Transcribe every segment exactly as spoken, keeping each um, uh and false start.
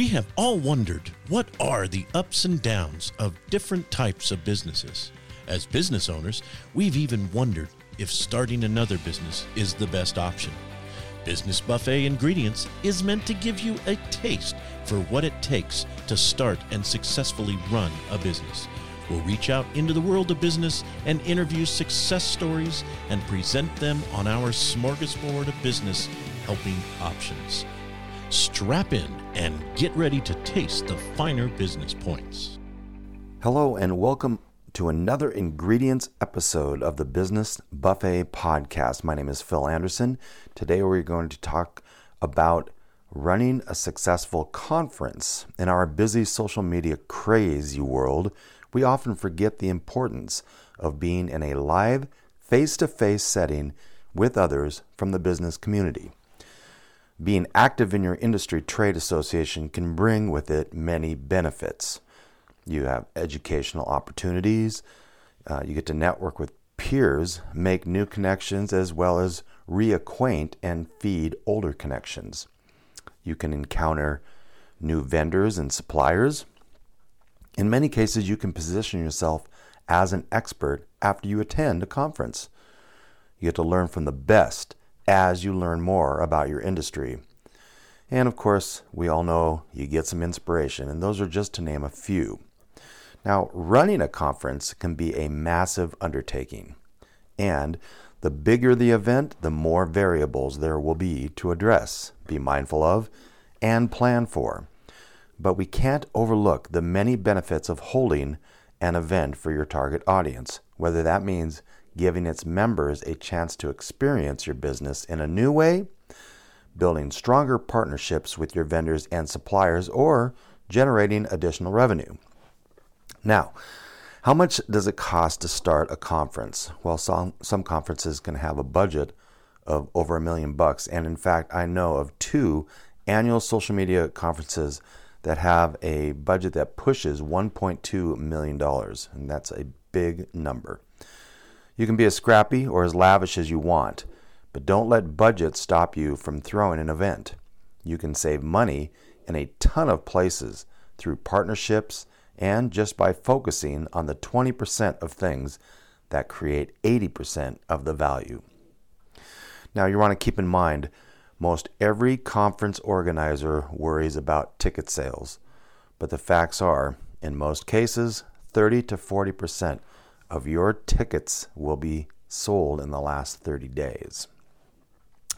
We have all wondered, what are the ups and downs of different types of businesses? As business owners, we've even wondered if starting another business is the best option. Business Buffet Ingredients is meant to give you a taste for what it takes to start and successfully run a business. We'll reach out into the world of business and interview success stories and present them on our smorgasbord of business helping options. Strap in and get ready to taste the finer business points. Hello and welcome to another Ingredients episode of the Business Buffet Podcast. My name is Phil Anderson. Today we're going to talk about running a successful conference. In our busy social media crazy world, we often forget the importance of being in a live, face-to-face setting with others from the business community. Being active in your industry trade association can bring with it many benefits. You have educational opportunities, uh, you get to network with peers, make new connections, as well as reacquaint and feed older connections. You can encounter new vendors and suppliers. In many cases, you can position yourself as an expert after you attend a conference. You get to learn from the best as you learn more about your industry. And of course, we all know you get some inspiration, and those are just to name a few. Now, running a conference can be a massive undertaking, and the bigger the event, the more variables there will be to address, be mindful of, and plan for. But we can't overlook the many benefits of holding an event for your target audience, whether that means giving its members a chance to experience your business in a new way, building stronger partnerships with your vendors and suppliers, or generating additional revenue. Now, how much does it cost to start a conference? Well, some, some conferences can have a budget of over a million bucks. And in fact, I know of two annual social media conferences that have a budget that pushes one point two million dollars. And that's a big number. You can be as scrappy or as lavish as you want, but don't let budget stop you from throwing an event. You can save money in a ton of places through partnerships and just by focusing on the twenty percent of things that create eighty percent of the value. Now, you want to keep in mind, most every conference organizer worries about ticket sales, but the facts are, in most cases, thirty to forty percent of your tickets will be sold in the last thirty days.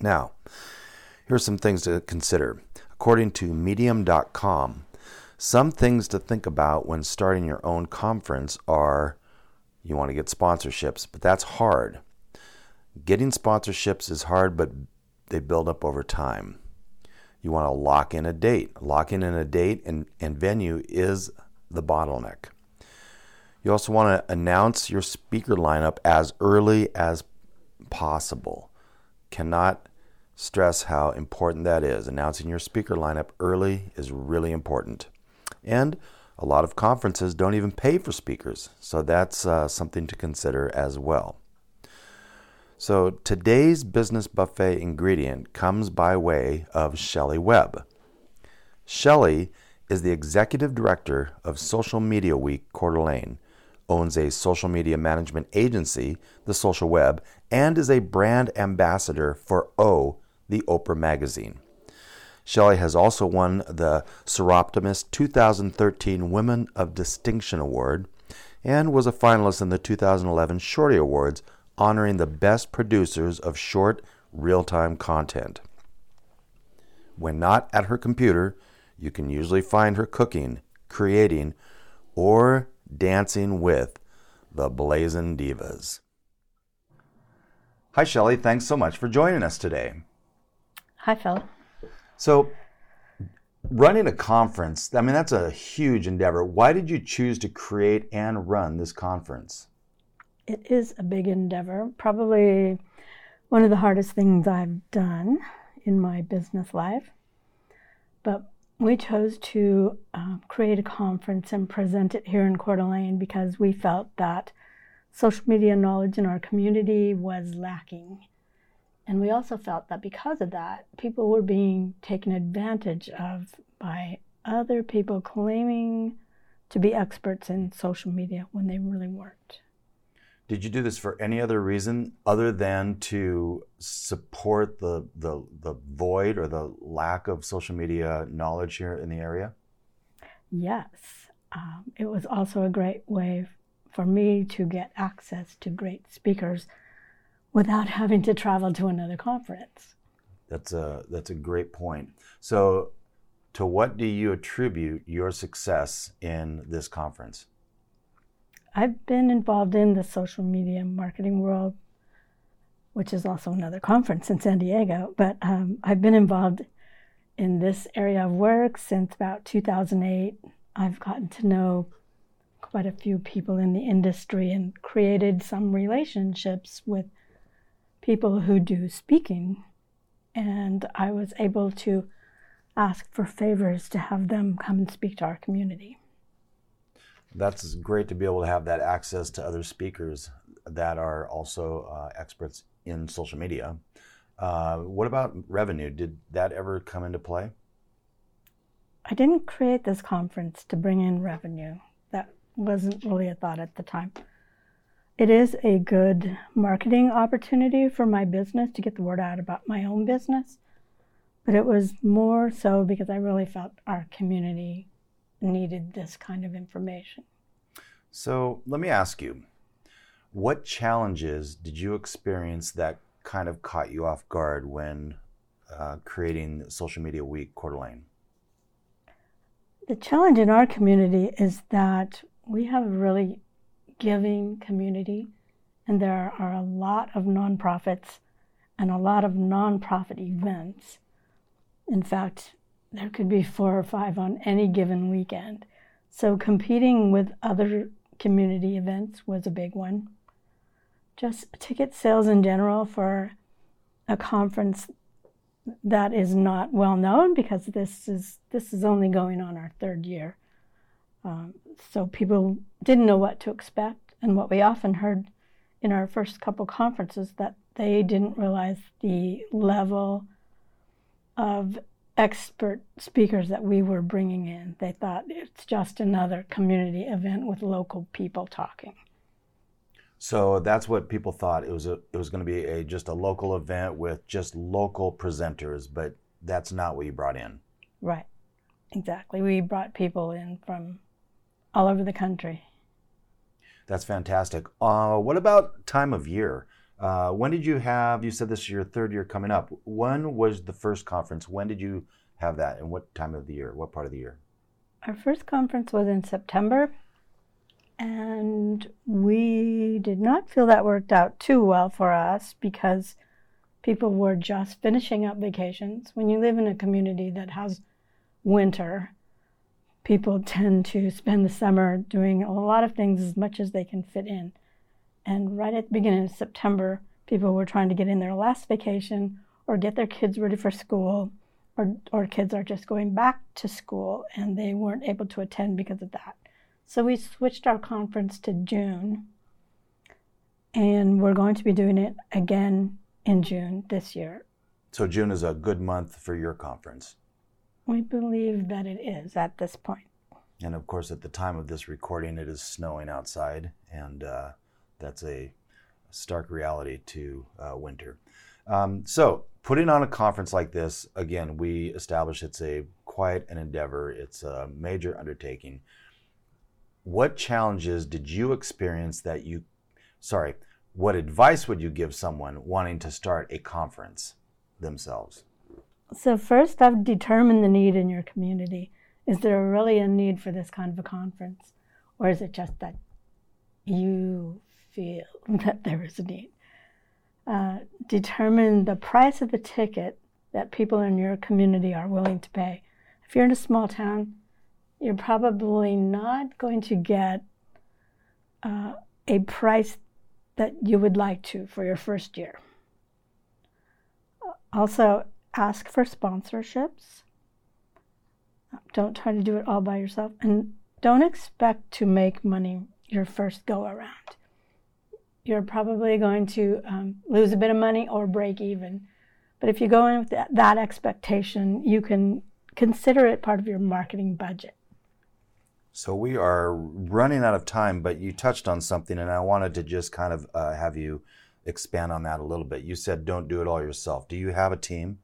Now, here's some things to consider. According to medium dot com, some things to think about when starting your own conference are, you want to get sponsorships, but that's hard. Getting sponsorships is hard, but they build up over time. You want to lock in a date. Locking in a date and, and venue is the bottleneck. You also want to announce your speaker lineup as early as possible. Cannot stress how important that is. Announcing your speaker lineup early is really important. And a lot of conferences don't even pay for speakers, so that's uh, something to consider as well. So today's Business Buffet ingredient comes by way of Shelly Webb. Shelly is the Executive Director of Social Media Week Coeur d'Alene, owns a social media management agency, The Social Web, and is a brand ambassador for O, the Oprah magazine. Shelly has also won the Soroptimist two thousand thirteen Women of Distinction Award and was a finalist in the two thousand eleven Shorty Awards, honoring the best producers of short, real-time content. When not at her computer, you can usually find her cooking, creating, or dancing with the Blazin' Divas. Hi, Shelly. Thanks so much for joining us today. Hi, Phil. So, running a conference, I mean, that's a huge endeavor. Why did you choose to create and run this conference? It is a big endeavor. Probably one of the hardest things I've done in my business life. But we chose to uh, create a conference and present it here in Coeur d'Alene because we felt that social media knowledge in our community was lacking. And we also felt that because of that, people were being taken advantage of by other people claiming to be experts in social media when they really weren't. Did you do this for any other reason other than to support the the, the void or the lack of social media knowledge here in the area? Yes. Um, it was also a great way for me to get access to great speakers without having to travel to another conference. That's a, that's a great point. So to what do you attribute your success in this conference? I've been involved in the social media marketing world, which is also another conference in San Diego, but um, I've been involved in this area of work since about two thousand eight. I've gotten to know quite a few people in the industry and created some relationships with people who do speaking. And I was able to ask for favors to have them come and speak to our community. That's great to be able to have that access to other speakers that are also uh, experts in social media. Uh, what about revenue? Did that ever come into play? I didn't create this conference to bring in revenue. That wasn't really a thought at the time. It is a good marketing opportunity for my business to get the word out about my own business, but it was more so because I really felt our community needed this kind of information. So let me ask you, what challenges did you experience that kind of caught you off guard when uh, creating Social Media Week Coeur d'Alene? The challenge in our community is that we have a really giving community, and there are a lot of nonprofits and a lot of nonprofit events. In fact, there could be four or five on any given weekend. So competing with other community events was a big one. Just ticket sales in general for a conference that is not well known, because this is this is only going on our third year. Um, so people didn't know what to expect, and what we often heard in our first couple conferences that they didn't realize the level of expert speakers that we were bringing in. They thought it's just another community event with local people talking. So that's what people thought. It was a, it was going to be a just a local event with just local presenters, but that's not what you brought in. Right. Exactly. We brought people in from all over the country. That's fantastic. Uh, what about time of year? Uh, when did you have, you said this is your third year coming up. When was the first conference? When did you have that, and what time of the year? What part of the year? Our first conference was in September, and we did not feel that worked out too well for us because people were just finishing up vacations. When you live in a community that has winter, people tend to spend the summer doing a lot of things as much as they can fit in. And right at the beginning of September, people were trying to get in their last vacation or get their kids ready for school, or or kids are just going back to school and they weren't able to attend because of that. So we switched our conference to June, and we're going to be doing it again in June this year. So June is a good month for your conference. We believe that it is at this point. And of course, at the time of this recording, it is snowing outside, and uh, that's a stark reality to uh, winter. Um, so putting on a conference like this, again, we established it's a quite an endeavor. It's a major undertaking. What challenges did you experience that you, sorry, what advice would you give someone wanting to start a conference themselves? So first, I've determined the need in your community. Is there really a need for this kind of a conference? Or is it just that you feel that there is a need? Uh, determine the price of the ticket that people in your community are willing to pay. If you're in a small town, you're probably not going to get uh, a price that you would like to for your first year. Also, ask for sponsorships. Don't try to do it all by yourself. And don't expect to make money your first go around. You're probably going to um, lose a bit of money or break even. But if you go in with that, that expectation, you can consider it part of your marketing budget. So we are running out of time, but you touched on something, and I wanted to just kind of uh, have you expand on that a little bit. You said don't do it all yourself. Do you have a team?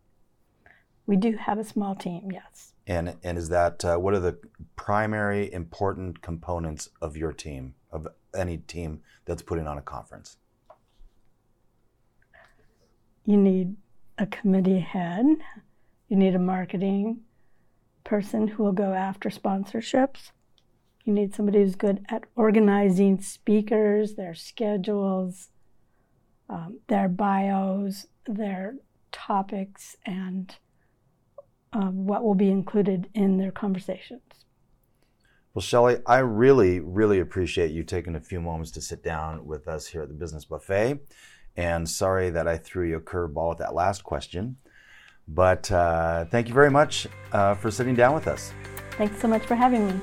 We do have a small team, yes. And and is that, uh, what are the primary important components of your team, of any team that's putting on a conference? You need a committee head. You need a marketing person who will go after sponsorships. You need somebody who's good at organizing speakers, their schedules, um, their bios, their topics, and uh, what will be included in their conversations. Well, Shelly, I really, really appreciate you taking a few moments to sit down with us here at the Business Buffet. And sorry that I threw you a curveball with that last question. But uh, thank you very much uh, for sitting down with us. Thanks so much for having me.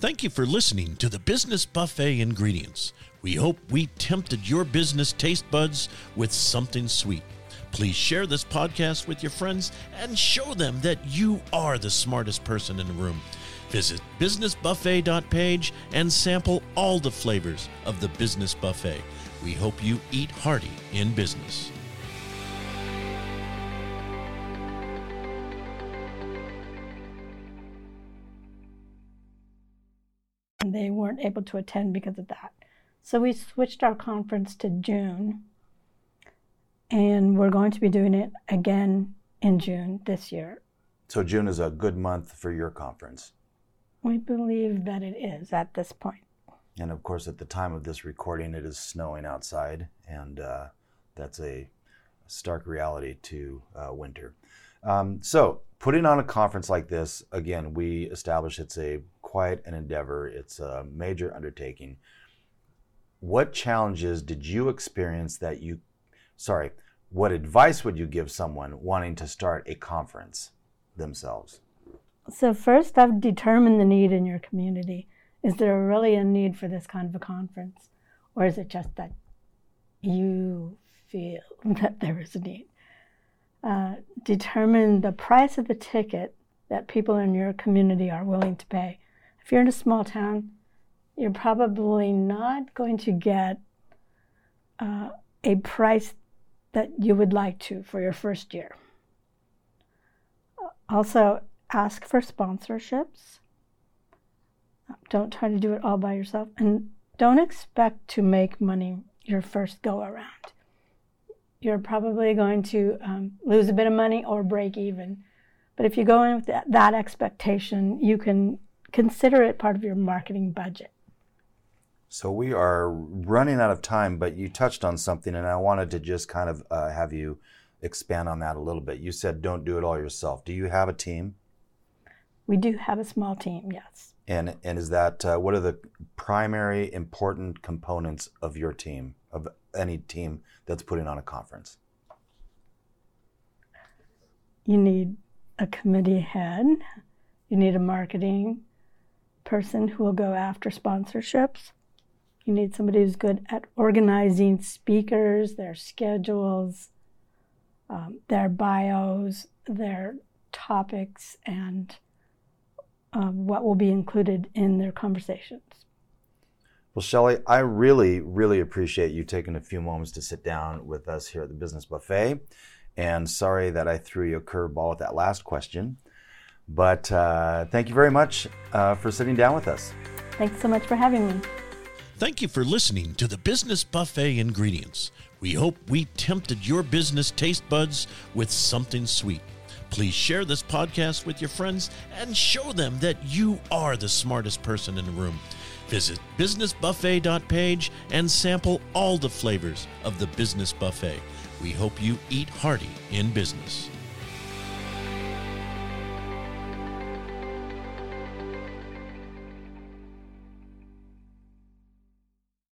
Thank you for listening to the Business Buffet Ingredients. We hope we tempted your business taste buds with something sweet. Please share this podcast with your friends and show them that you are the smartest person in the room. Visit business buffet dot page and sample all the flavors of the Business Buffet. We hope you eat hearty in business. They weren't able to attend because of that. So we switched our conference to June, and we're going to be doing it again in June this year. So June is a good month for your conference? We believe that it is at this point. And of course, at the time of this recording, it is snowing outside, and uh, that's a stark reality to uh, winter. Um, so putting on a conference like this, again, we establish it's a quite an endeavor. It's a major undertaking. What challenges did you experience that you, sorry, what advice would you give someone wanting to start a conference themselves? So first, I've determined the need in your community. Is there really a need for this kind of a conference? Or is it just that you feel that there is a need? Uh, determine the price of the ticket that people in your community are willing to pay. If you're in a small town, you're probably not going to get uh, a price that you would like to for your first year. Also, ask for sponsorships. Don't try to do it all by yourself, and don't expect to make money your first go around. You're probably going to um, lose a bit of money or break even. But if you go in with that, that expectation, you can consider it part of your marketing budget. So we are running out of time, but you touched on something, and I wanted to just kind of uh, have you expand on that a little bit. You said don't do it all yourself. Do you have a team? We do have a small team, yes. And and is that, uh, what are the primary important components of your team, of any team that's putting on a conference? You need a committee head. You need a marketing person who will go after sponsorships. You need somebody who's good at organizing speakers, their schedules, um, their bios, their topics, and Um, what will be included in their conversations. Well, Shelly, I really, really appreciate you taking a few moments to sit down with us here at the Business Buffet. And sorry that I threw you a curveball with that last question. But uh, thank you very much uh, for sitting down with us. Thanks so much for having me. Thank you for listening to the Business Buffet Ingredients. We hope we tempted your business taste buds with something sweet. Please share this podcast with your friends and show them that you are the smartest person in the room. Visit business buffet dot page and sample all the flavors of the Business Buffet. We hope you eat hearty in business.